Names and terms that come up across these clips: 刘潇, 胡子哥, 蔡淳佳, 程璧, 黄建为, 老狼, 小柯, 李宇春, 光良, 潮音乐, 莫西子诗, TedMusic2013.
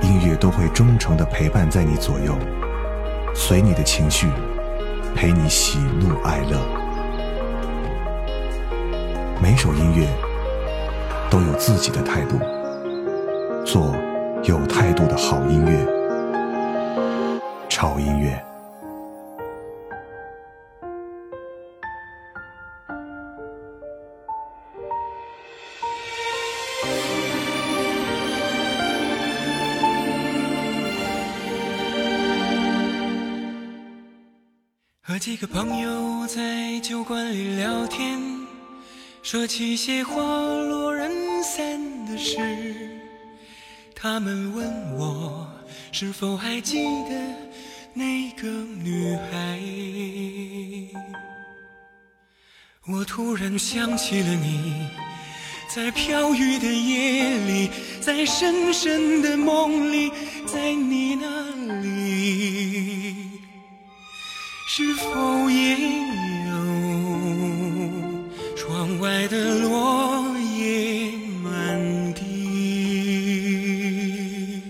音乐都会忠诚地陪伴在你左右，随你的情绪，陪你喜怒哀乐。每首音乐都有自己的态度，做有态度的好音乐，潮音乐。和几个朋友在酒馆里聊天，说起些花落人散的事，他们问我是否还记得那个女孩。我突然想起了你，在飘雨的夜里，在深深的梦里，在你那里是否也有窗外的落叶满地？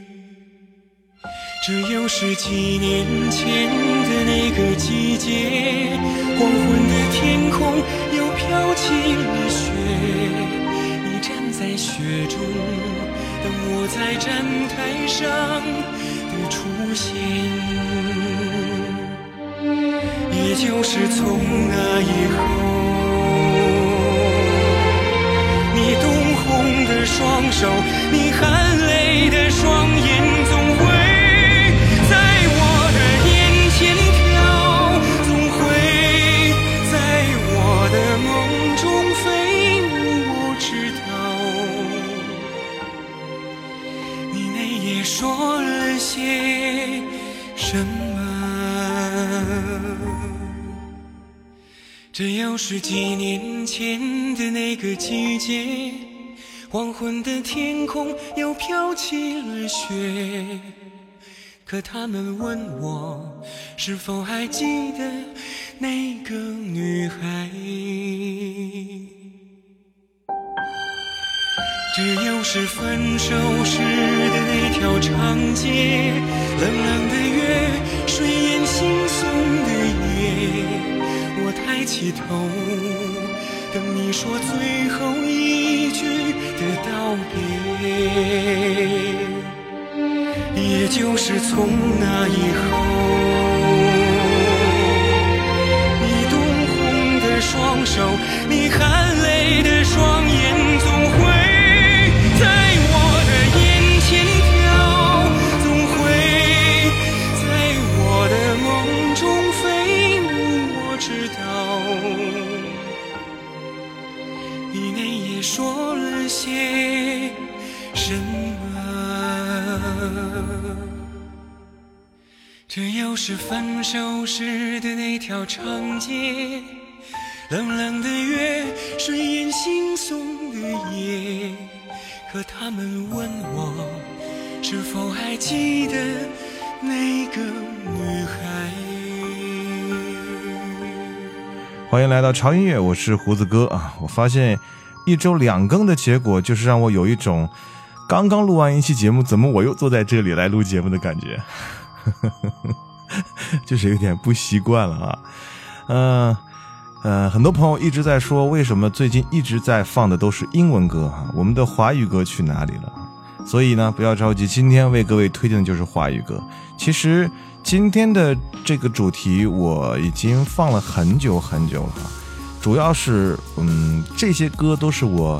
只有10几年前的那个季节，黄昏的天空又飘起了雪，你站在雪中，等我在站台上的出现。也就是从那以后，你冻红的双手，你含泪的双眼，总会在我的眼前飘，总会在我的梦中飞舞。我知道你那夜说了些什么，只有10几年前的那个季节，黄昏的天空又飘起了雪，可他们问我是否还记得那个女孩。只有是分手时的那条长街，冷冷的月，睡眼惺忪的夜，我抬起头，等你说最后一句的道别。也就是从那以后，你冻红的双手，你含泪的双眼，总会在我的眼前飘，总会在我的梦中飞舞。我知道你那夜说了些什么，只有是分手时的那条长街，冷冷的月，睡眼惺忪的夜，可他们问我是否还记得那个女孩。欢迎来到潮音乐，我是胡子哥啊！我发现1周2更的结果，就是让我有一种刚刚录完一期节目，怎么我又坐在这里来录节目的感觉，就是有点不习惯了啊。很多朋友一直在说，为什么最近一直在放的都是英文歌啊？我们的华语歌去哪里了？所以呢，不要着急，今天为各位推荐的就是华语歌。其实今天的这个主题我已经放了很久很久了，主要是这些歌都是我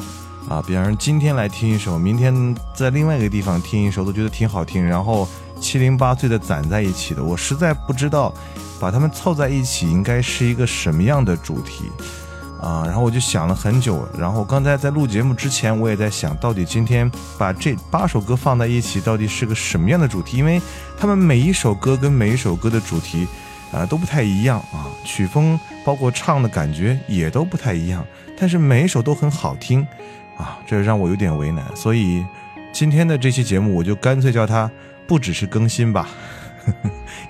啊，比方说今天来听一首，明天在另外一个地方听一首，都觉得挺好听，然后7零8碎的攒在一起的，我实在不知道把它们凑在一起应该是一个什么样的主题。啊，然后我就想了很久，然后刚才在录节目之前我也在想，到底今天把这8首歌放在一起到底是个什么样的主题，因为他们每一首歌跟每一首歌的主题都不太一样啊，曲风包括唱的感觉也都不太一样，但是每一首都很好听啊，这让我有点为难，所以今天的这期节目我就干脆叫它不只是更新吧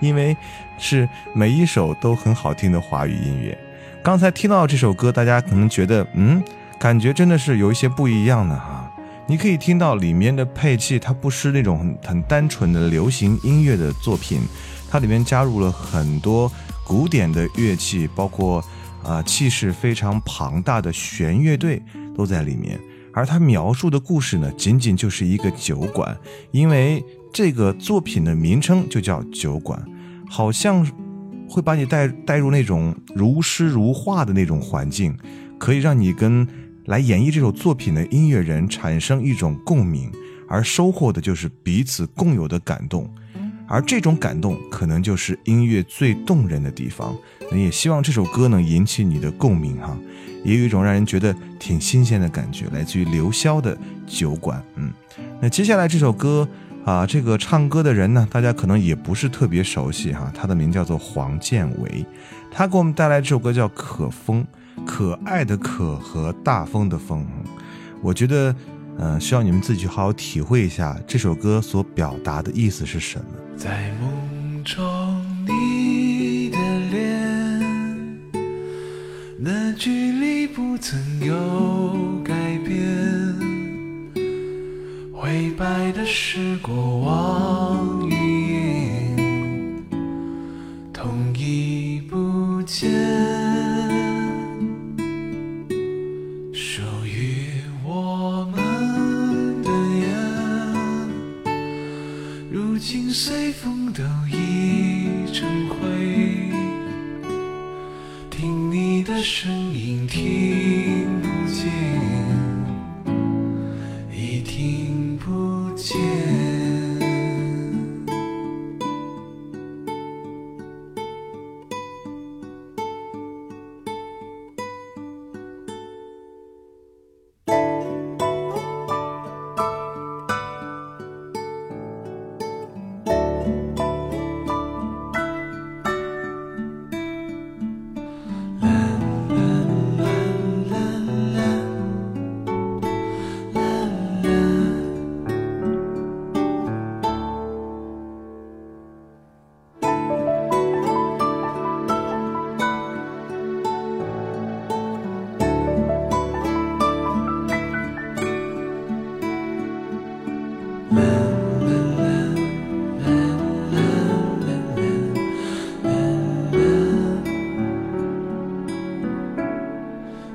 因为是每一首都很好听的华语音乐。刚才听到这首歌，大家可能觉得感觉真的是有一些不一样的啊。你可以听到里面的配器，它不是那种 很单纯的流行音乐的作品，它里面加入了很多古典的乐器，包括气势非常庞大的弦乐队都在里面。而它描述的故事呢，仅仅就是一个酒馆，因为这个作品的名称就叫酒馆，好像会把你带入那种如诗如画的那种环境，可以让你跟来演绎这首作品的音乐人产生一种共鸣，而收获的就是彼此共有的感动，而这种感动可能就是音乐最动人的地方。也希望这首歌能引起你的共鸣哈，也有一种让人觉得挺新鲜的感觉，来自于刘潇的酒馆。那接下来这首歌这个唱歌的人呢，大家可能也不是特别熟悉哈，他的名叫做黄建为，他给我们带来这首歌叫可风，可爱的可和大风的风。我觉得需要你们自己去好好体会一下这首歌所表达的意思是什么。在梦中你的脸，那距离不曾有改变，灰白的是过往语言，痛已不见，属于我们的眼，如今随风都已成灰，听你的声音听不见，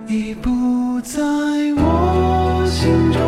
你不在我心中。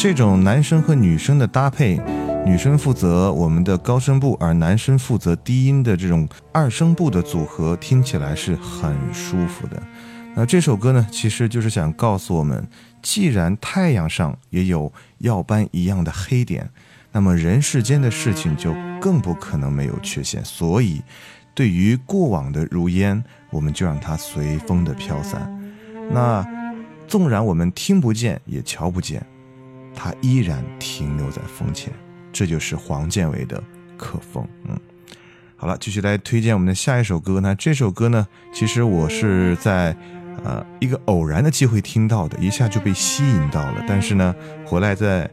这种男生和女生的搭配女生负责我们的高声部，而男生负责低音的这种二声部的组合，听起来是很舒服的。那这首歌呢，其实就是想告诉我们，既然太阳上也有耀斑一样的黑点，那么人世间的事情就更不可能没有缺陷。所以对于过往的如烟，我们就让它随风的飘散。那纵然我们听不见也瞧不见，它依然停留在风前。这就是黄建伟的客风。好了，继续来推荐我们的下一首歌。那这首歌呢，其实我是在一个偶然的机会听到的，一下就被吸引到了，但是呢回来在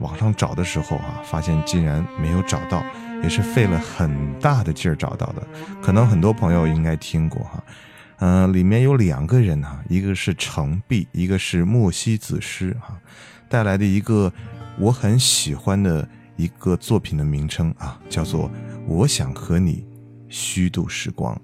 网上找的时候啊，发现竟然没有找到，也是费了很大的劲儿找到的。可能很多朋友应该听过哈，里面有两个人啊，一个是程璧，一个是莫西子诗啊，带来的一个我很喜欢的一个作品的名称啊，叫做《我想和你虚度时光》。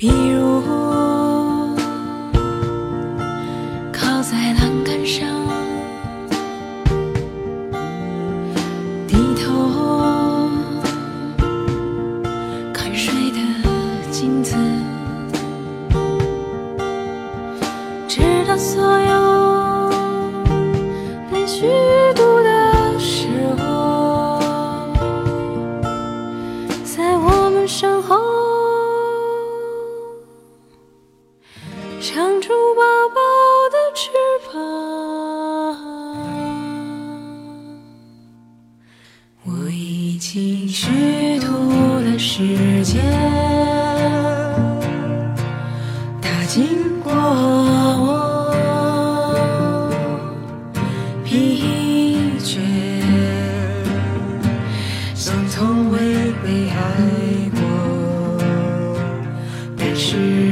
比如我靠在栏杆上，低头看水的镜子，直到所有被虚度的时候，在我们身后长出薄薄的翅膀。我已经虚度了时间，它经过我疲倦，像从未被爱过。但是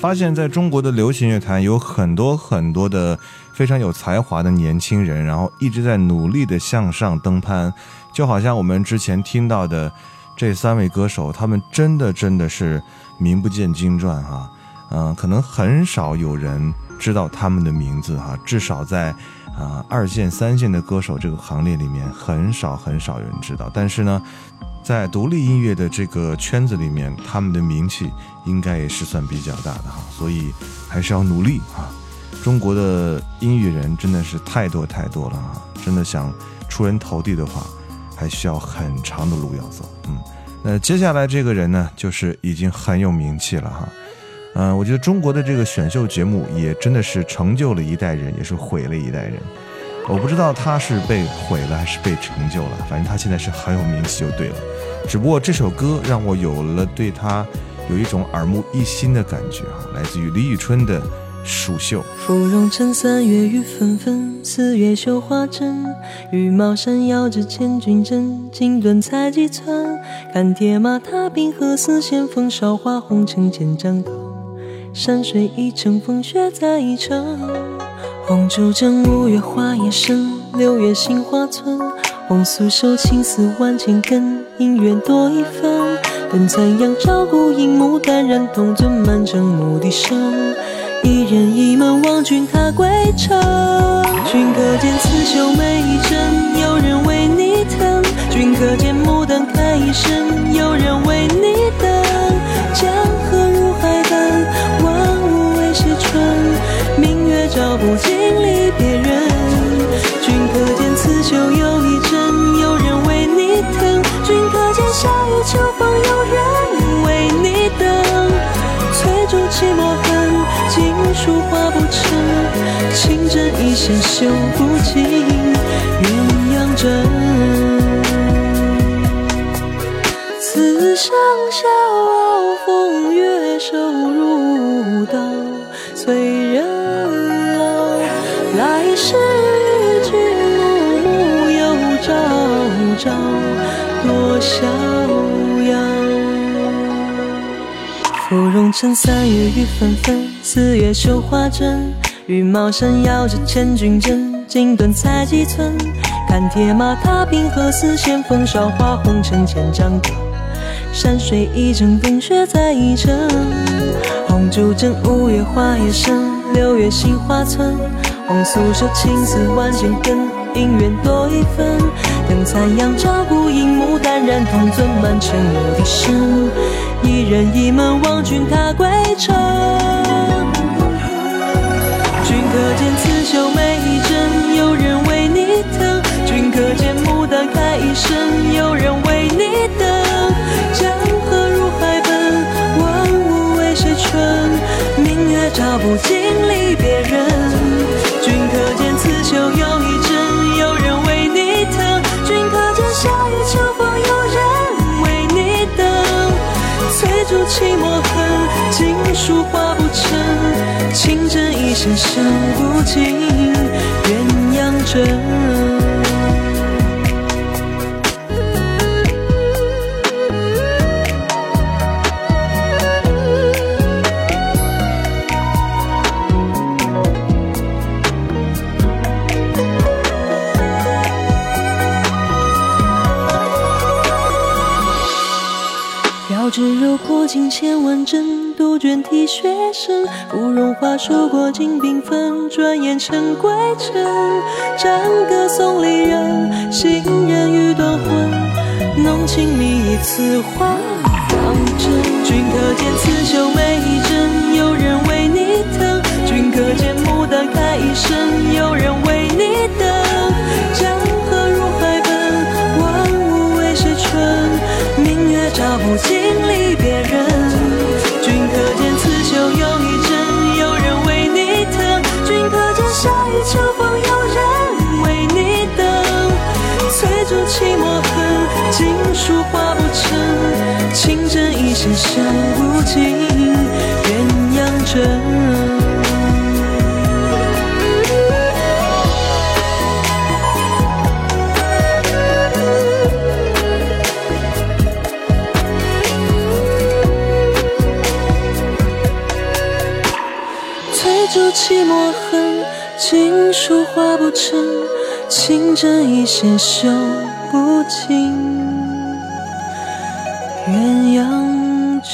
发现在中国的流行乐坛有很多很多的非常有才华的年轻人，然后一直在努力的向上登攀，就好像我们之前听到的这三位歌手，他们真的是名不见经传啊，可能很少有人知道他们的名字啊，至少在二线三线的歌手这个行列里面很少有人知道，但是呢在独立音乐的这个圈子里面，他们的名气应该也是算比较大的哈，所以还是要努力啊！中国的音乐人真的是太多了啊！真的想出人头地的话，还需要很长的路要走。那接下来这个人呢，就是已经很有名气了哈。我觉得中国的这个选秀节目也真的是成就了一代人，也是毁了一代人。我不知道他是被毁了还是被成就了，反正他现在是很有名气就对了。只不过这首歌让我有了对他有一种耳目一新的感觉啊，来自于李宇春的《蜀绣》。芙蓉城三月雨纷纷，四月绣花针，羽毛扇摇着千军阵，金盾裁几寸，看铁马踏冰河，丝线风韶华，红尘千丈高，山水一程，风雪再一程。红烛枕，五月花叶深，六月杏花村，红酥手，青丝万千根，姻缘多一分。等残阳照孤影，牡丹染铜樽，满城牧笛声。一人一门望君踏归程，君可见刺绣每一针，有人为你疼。君可见牡丹开一生，有人为你等。江河入海奔，万物为谁春？明月照不尽离别人。处画不成，情针一线绣不尽鸳鸯枕。此生笑傲风月，手入刀催人老。来世与君暮暮又朝朝，多逍遥。芙蓉城三月雨纷纷，四月绣花针。羽毛扇摇着千军阵，锦缎裁几寸。看铁马踏冰河，丝线风梢花红尘千丈高。山水一程，冰雪再一程。红烛枕，五月花叶深，六月杏花村。红素手，青丝万千根，姻缘多一分。等残阳照孤影，牡丹染铜樽，满城柳笛声。一人一门望君踏归程，君可见刺绣每一针，有人为你疼。君可见牡丹开一生，有人为你等。江河入海奔，万物为谁春？明月照不尽离别人。君可见刺绣有一针，有人为你疼。君可见夏雨秋风，有人为你等。翠竹泣墨痕，锦书画不成，情针一线绣不尽鸳鸯枕。只柔过尽千万针，杜鹃啼血声。芙蓉花树过尽缤纷，转眼成归程。战歌送离人，行人欲断魂。浓情蜜意此花当真。君可见刺绣每一针，有人为你疼。君可见牡丹开一生，有人为你等。江河入海奔，万物为谁春？明月照不尽离别人。君可见刺绣有一针，有人为你疼。君可见夏雨秋风，有人为你等。翠竹泣墨痕，锦书画不成，情针一线绣不尽鸳鸯枕。竹泣墨痕，锦书画不成，情针一线绣不尽鸳鸯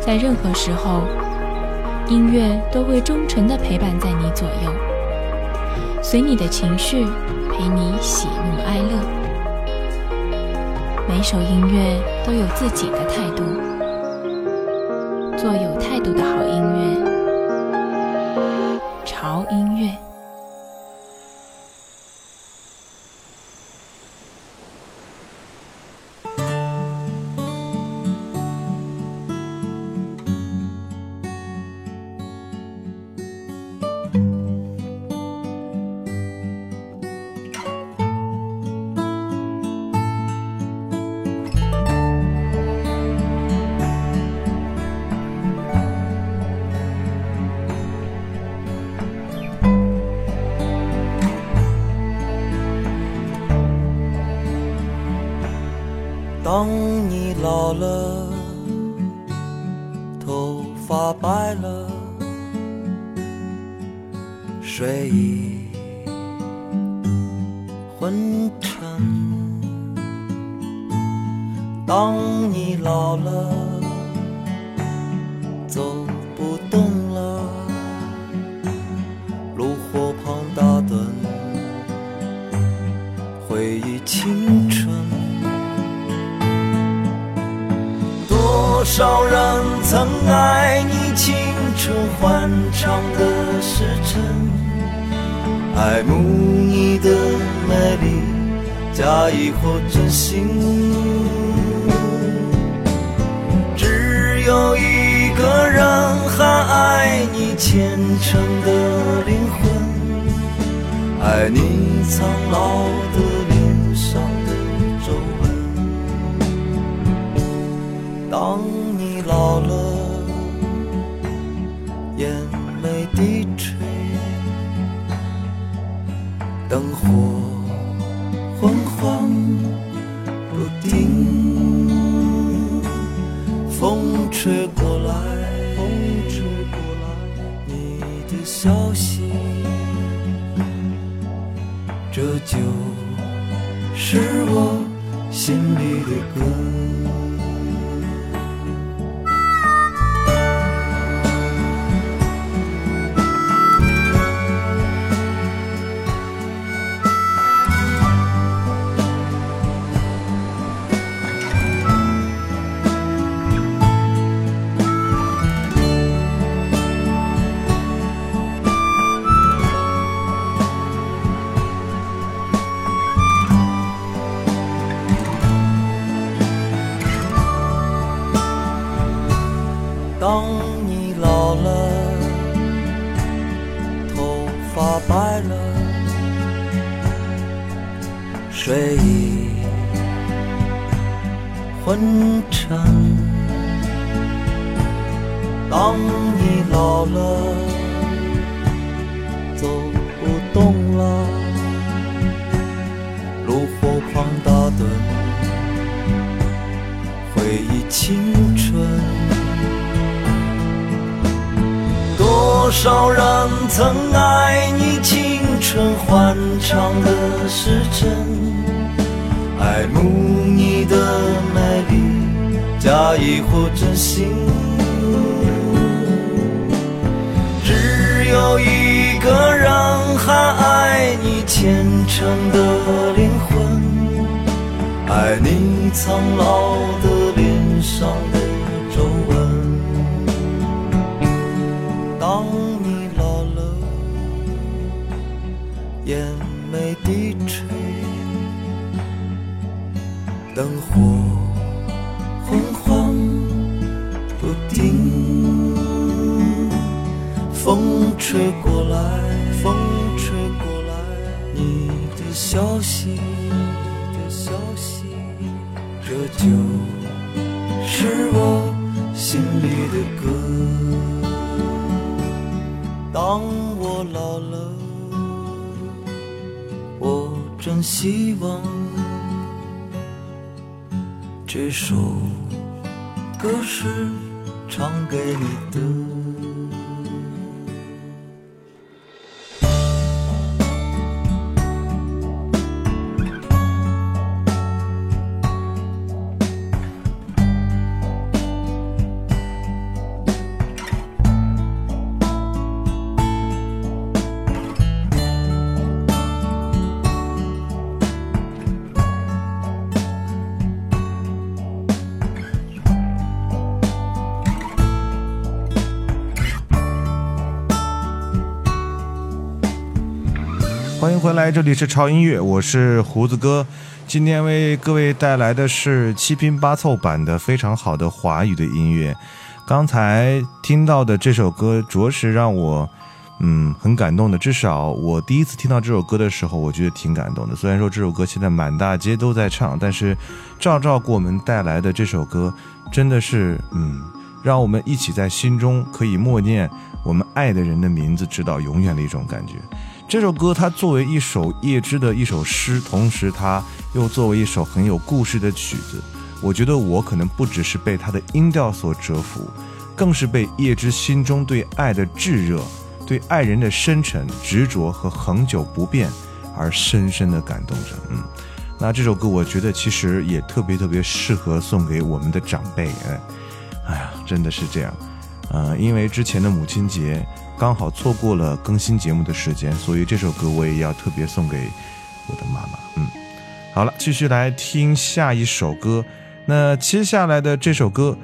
在任何时候，音乐都会忠诚地陪伴在你左右，随你的情绪，陪你喜怒哀乐。每首音乐都有自己的态度，做有态度的好音乐，潮音乐。当你老了，头发白了，睡意昏沉。当你老了，多少人曾爱你青春欢畅的时辰，爱慕你的美丽假意或真心，只有一个人还爱你虔诚的灵魂，爱你苍老的脸上的皱纹。当你老了，眼泪低垂，灯火昏黄不定，风吹过来，你的消息，这就是我心里的歌。当你老了，头发白了，睡意昏沉。当你老了，走不动了，炉火旁打盹，回忆青春。多少人曾爱你青春欢畅的时辰，爱慕你的美丽假意或真心，只有一个人还爱你虔诚的灵魂，爱你苍老的脸上的皱纹。当你老了，眼泪低垂，灯火昏黄不定，风吹过来，你的消息，这就是我心里的歌。当我老了，我真希望这首歌是唱给你的。欢迎回来，这里是潮音乐，我是胡子哥。今天为各位带来的是七拼八凑版的非常好的华语的音乐。刚才听到的这首歌着实让我很感动的，至少我第一次听到这首歌的时候我觉得挺感动的。虽然说这首歌现在满大街都在唱，但是赵给我们带来的这首歌真的是让我们一起在心中可以默念我们爱的人的名字直到永远的一种感觉。这首歌它作为一首叶芝的一首诗，同时它又作为一首很有故事的曲子，我觉得我可能不只是被它的音调所折服，更是被叶芝心中对爱的炙热，对爱人的深沉执着和恒久不变而深深的感动着。那这首歌我觉得其实也特别适合送给我们的长辈。哎呀真的是这样。因为之前的母亲节刚好错过了更新节目的时间，所以这首歌我也要特别送给我的妈妈。好了，继续来听下一首歌。那接下来的这首歌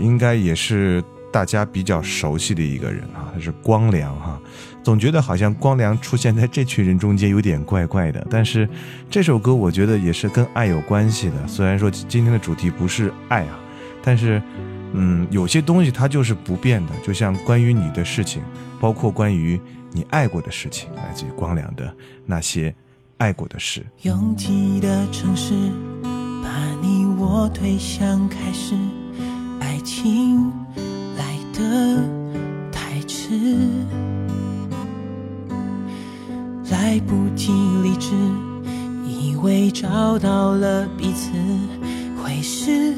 应该也是大家比较熟悉的一个人啊，他是光良哈。总觉得好像光良出现在这群人中间有点怪怪的，但是这首歌我觉得也是跟爱有关系的。虽然说今天的主题不是爱啊，但是有些东西它就是不变的，就像关于你的事情，包括关于你爱过的事情，来自于光良的那些爱过的事。拥挤的城市把你我推向开始，爱情来得太迟，来不及理智，以为找到了彼此，会是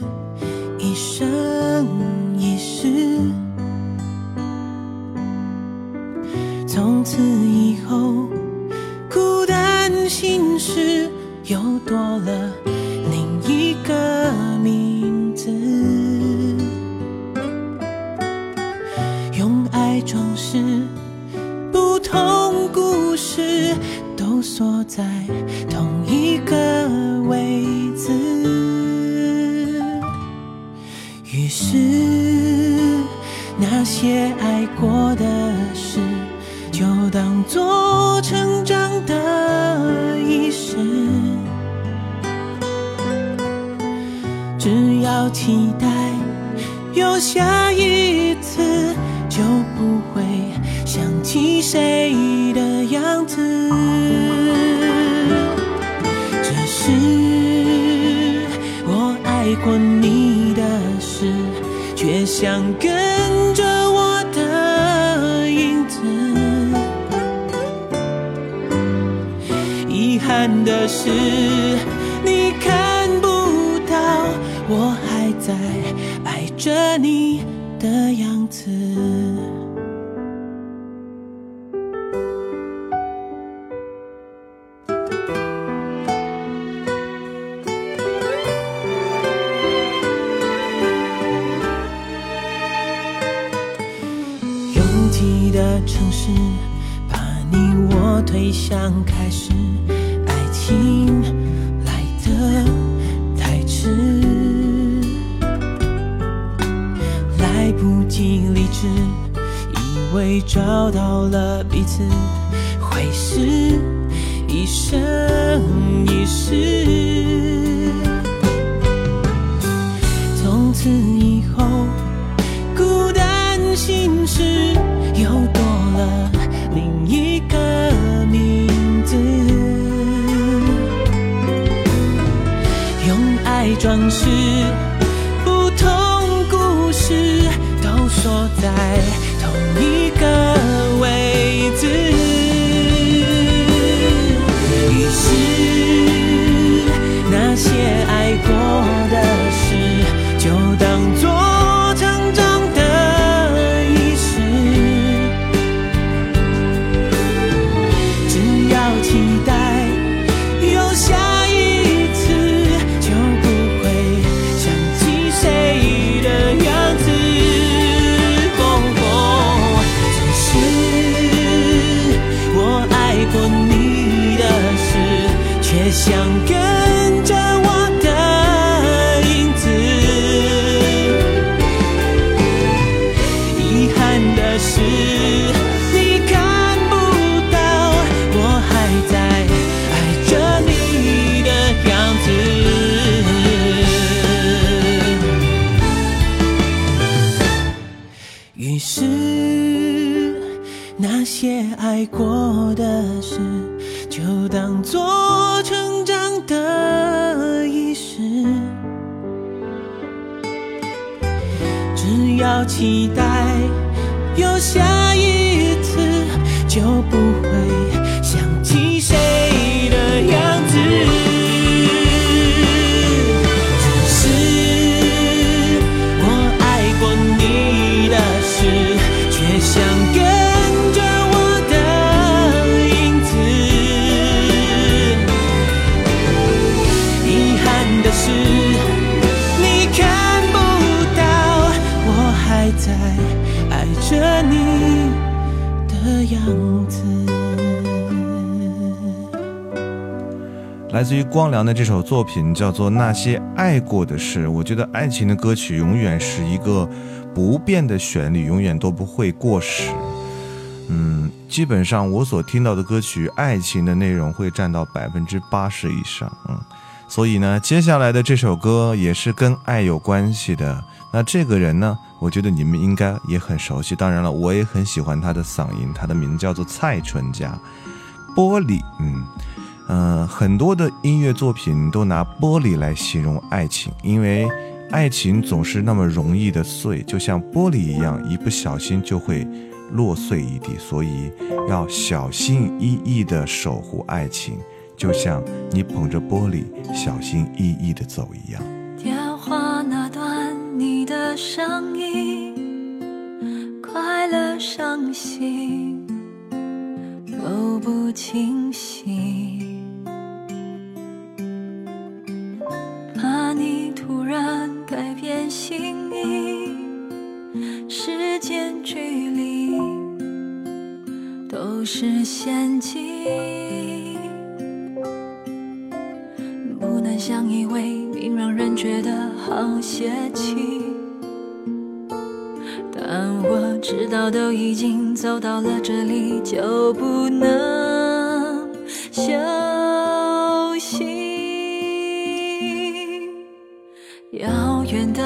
一生一世。从此以后，孤单心事又多了另一个名字。用爱装饰不同故事，都锁在同一个位置。于是那些爱过的事，就当作成长的仪式。只要期待有下一次，就不会想起谁的样子。这是我爱过你的事，却想跟着我的影子。遗憾的是，你看不到我还在爱着你的样子。拥挤的城市把你我推向开始，爱情来得太迟，不及理智，以为找到了彼此，会是一生一世。从此以后，孤单心事又多了另一个名字。用爱装饰不同故事，坐在同一个位置。于是那些爱过的事，就当作成长的仪式。只要期待有下一次，就不会想起谁的样子。想跟着我的影子，遗憾的是，你看不到我还在爱着你的样子。于是那些爱过的事，就当作成长的仪式。只要期待有下一次，就不会想起谁的样子。只是我爱过你的事，却想跟着是你看不到我还在爱着你的样子。来自于光良的这首作品叫做《那些爱过的事》。我觉得爱情的歌曲永远是一个不变的旋律，永远都不会过时。基本上我所听到的歌曲，爱情的内容会占到 80% 以上。所以呢，接下来的这首歌也是跟爱有关系的。那这个人呢，我觉得你们应该也很熟悉，当然了，我也很喜欢他的嗓音，他的名字叫做蔡淳佳，玻璃。很多的音乐作品都拿玻璃来形容爱情，因为爱情总是那么容易的碎，就像玻璃一样，一不小心就会落碎一地，所以要小心翼翼的守护爱情，就像你捧着玻璃小心翼翼的走一样。电话那端你的声音，快乐伤心都不清晰，怕你突然改变心意，时间距离都是陷阱，不能相依为命，让人觉得好泄气，但我知道都已经走到了这里，就不能休息，遥远的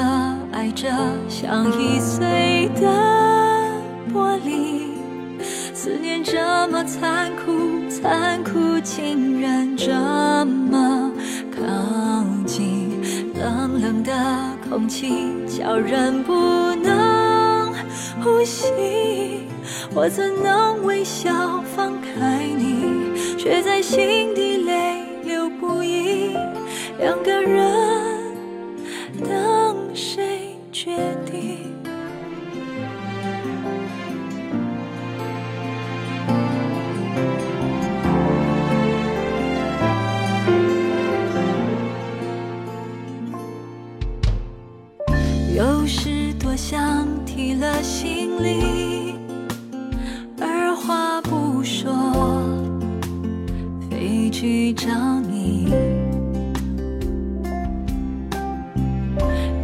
爱着像易碎的玻璃，思念这么残酷，残酷竟然这么靠近，冷冷的空气叫人不能呼吸，我怎能微笑放开你，却在心底泪流不已，两个人等谁决定，有时多想提了行李，二话不说飞去找你，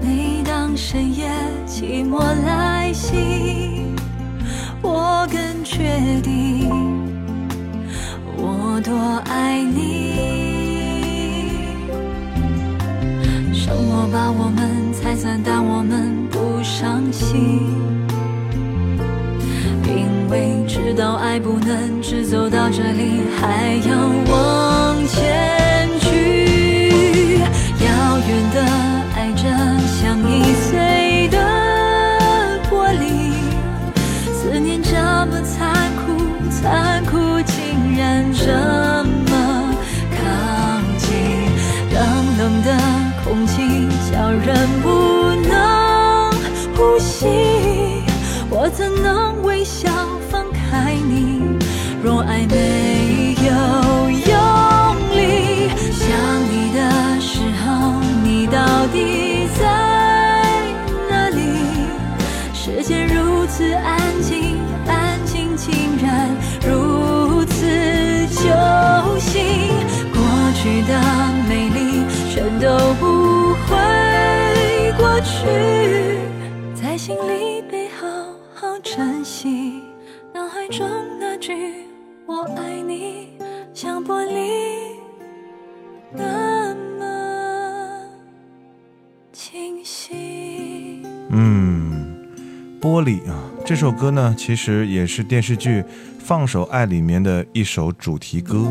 每当深夜寂寞来袭，我更确定我多爱你，生活把我们拆散，但我们不伤心，因为知道爱不能只走到这里，还要往前去，遥远的爱着像易碎的玻璃，思念这么残酷，残酷竟然这么靠近，冷冷的空气叫人不能呼吸，我怎能微笑放开你，若爱没有用力，想你的时候你到底在哪里，世界如此安静，安静竟然如此揪心，过去的美丽全都不会过去，在心里被好好珍惜，脑海中那句我爱你像玻璃那么清晰。玻璃啊，这首歌呢其实也是电视剧《放手爱》里面的一首主题歌，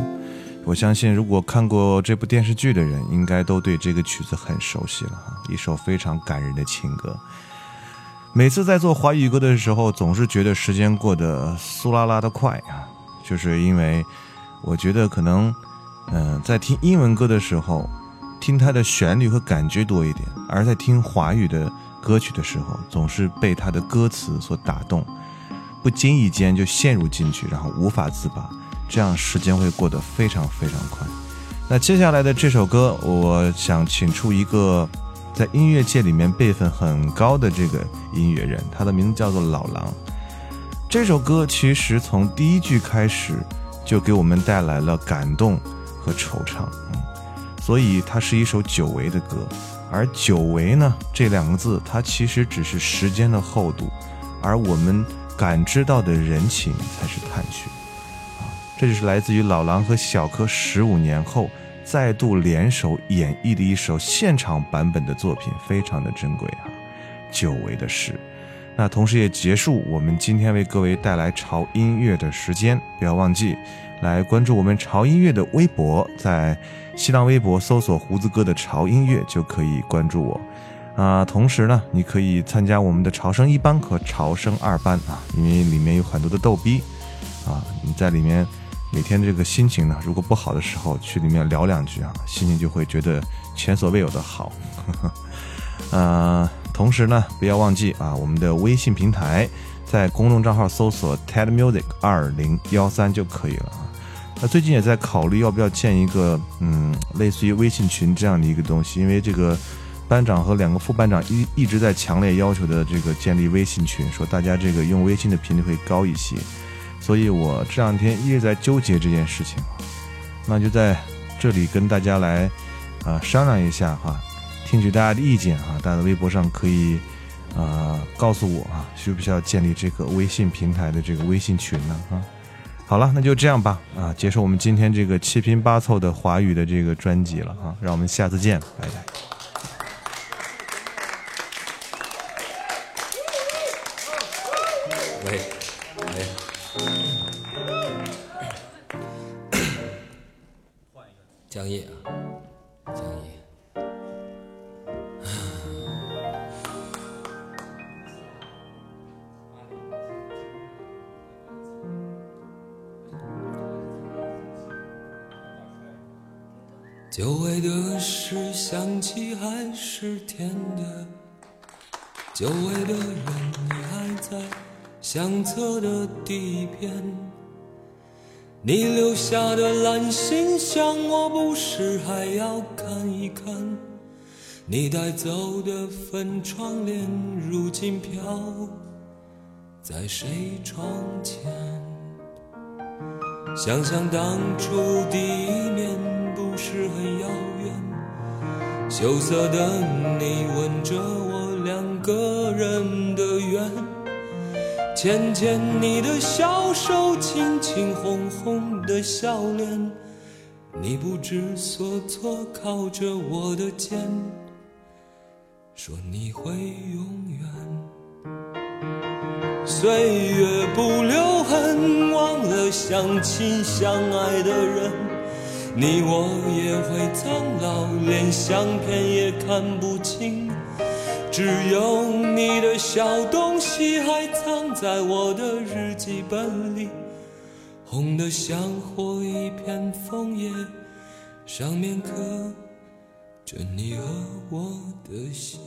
我相信如果看过这部电视剧的人应该都对这个曲子很熟悉了，一首非常感人的情歌。每次在做华语歌的时候，总是觉得时间过得苏拉拉的快啊，就是因为我觉得可能在听英文歌的时候听它的旋律和感觉多一点，而在听华语的歌曲的时候总是被它的歌词所打动，不经意间就陷入进去，然后无法自拔，这样时间会过得非常非常快。那接下来的这首歌，我想请出一个在音乐界里面辈分很高的这个音乐人，他的名字叫做老狼。这首歌其实从第一句开始就给我们带来了感动和惆怅，所以它是一首久违的歌。而久违呢这两个字，它其实只是时间的厚度，而我们感知到的人情才是探寻。这就是来自于老狼和小柯15年后再度联手演绎的一首现场版本的作品，非常的珍贵啊，久违的事。那同时也结束我们今天为各位带来潮音乐的时间，不要忘记来关注我们潮音乐的微博，在新浪微博搜索胡子哥的潮音乐就可以关注我啊。同时呢你可以参加我们的潮生一班和潮生二班啊，因为里面有很多的逗逼啊，你在里面每天这个心情呢，如果不好的时候去里面聊两句啊，心情就会觉得前所未有的好同时呢不要忘记啊，我们的微信平台在公众账号搜索 TedMusic2013 就可以了啊。那最近也在考虑要不要建一个类似于微信群这样的一个东西，因为这个班长和两个副班长一直在强烈要求的这个建立微信群，说大家这个用微信的频率会高一些，所以我这两天一直在纠结这件事情，那就在这里跟大家来商量一下哈，听取大家的意见啊，大家的微博上可以告诉我啊，需不需要建立这个微信平台的这个微信群呢啊？好了，那就这样吧啊，结束我们今天这个七拼八凑的华语的这个专辑了啊，让我们下次见，拜拜。江夜啊，江夜，久违的事想起还是甜的，久违的人你还在相册的第一篇，你留下的蓝心香我不时还要看一看，你带走的粉窗帘如今飘在谁窗前，想想当初第一面不是很遥远，羞涩的你吻着我两个人的缘，牵牵你的小手，轻轻红红的笑脸，你不知所措靠着我的肩，说你会永远。岁月不留痕，忘了相亲相爱的人，你我也会苍老，连相片也看不清，只有你的小东西还藏在我的日记本里，红得像火一片枫叶，上面刻着你和我的心。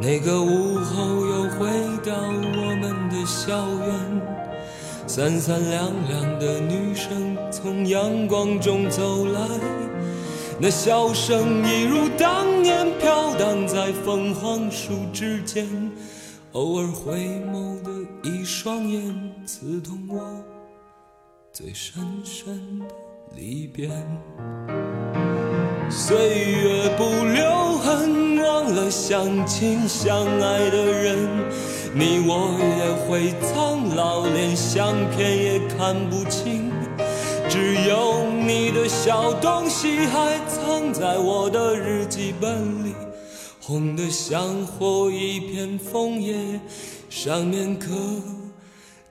那个午后又回到我们的校园，三三两两的女生从阳光中走来，那笑声一如当年飘荡在凤凰树之间，偶尔回眸的一双眼刺痛我最深深的离别。岁月不留痕，忘了相亲相爱的人，你我也会苍老，连相片也看不清，只有你的小东西还藏在我的日记本里，红得像火一片枫叶，上面刻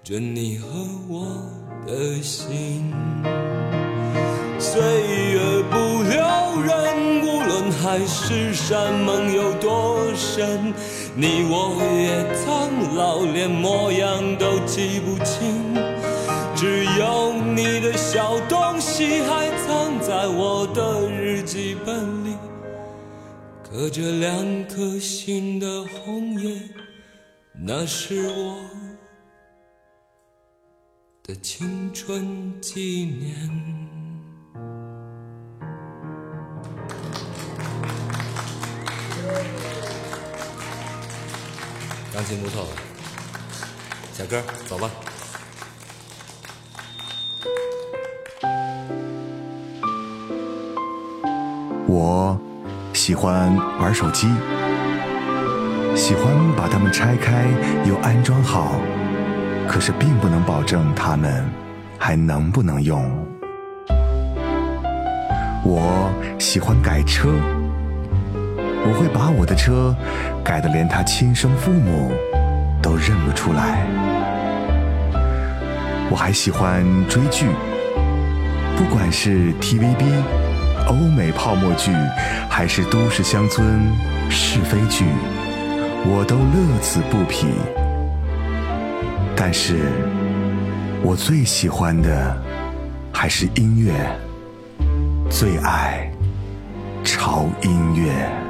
着你和我的心。岁月不留人，无论海誓山盟有多深，你我也苍老，连模样都记不清，只有你的小东西还藏在我的日记本里，刻着两颗心的红叶，那是我的青春纪念。钢琴不错，小哥，走吧。我喜欢玩手机，喜欢把它们拆开又安装好，可是并不能保证它们还能不能用。我喜欢改车，我会把我的车改得连他亲生父母都认不出来。我还喜欢追剧，不管是 TVB 欧美泡沫剧还是都市乡村是非剧，我都乐此不疲。但是我最喜欢的还是音乐，最爱潮音乐。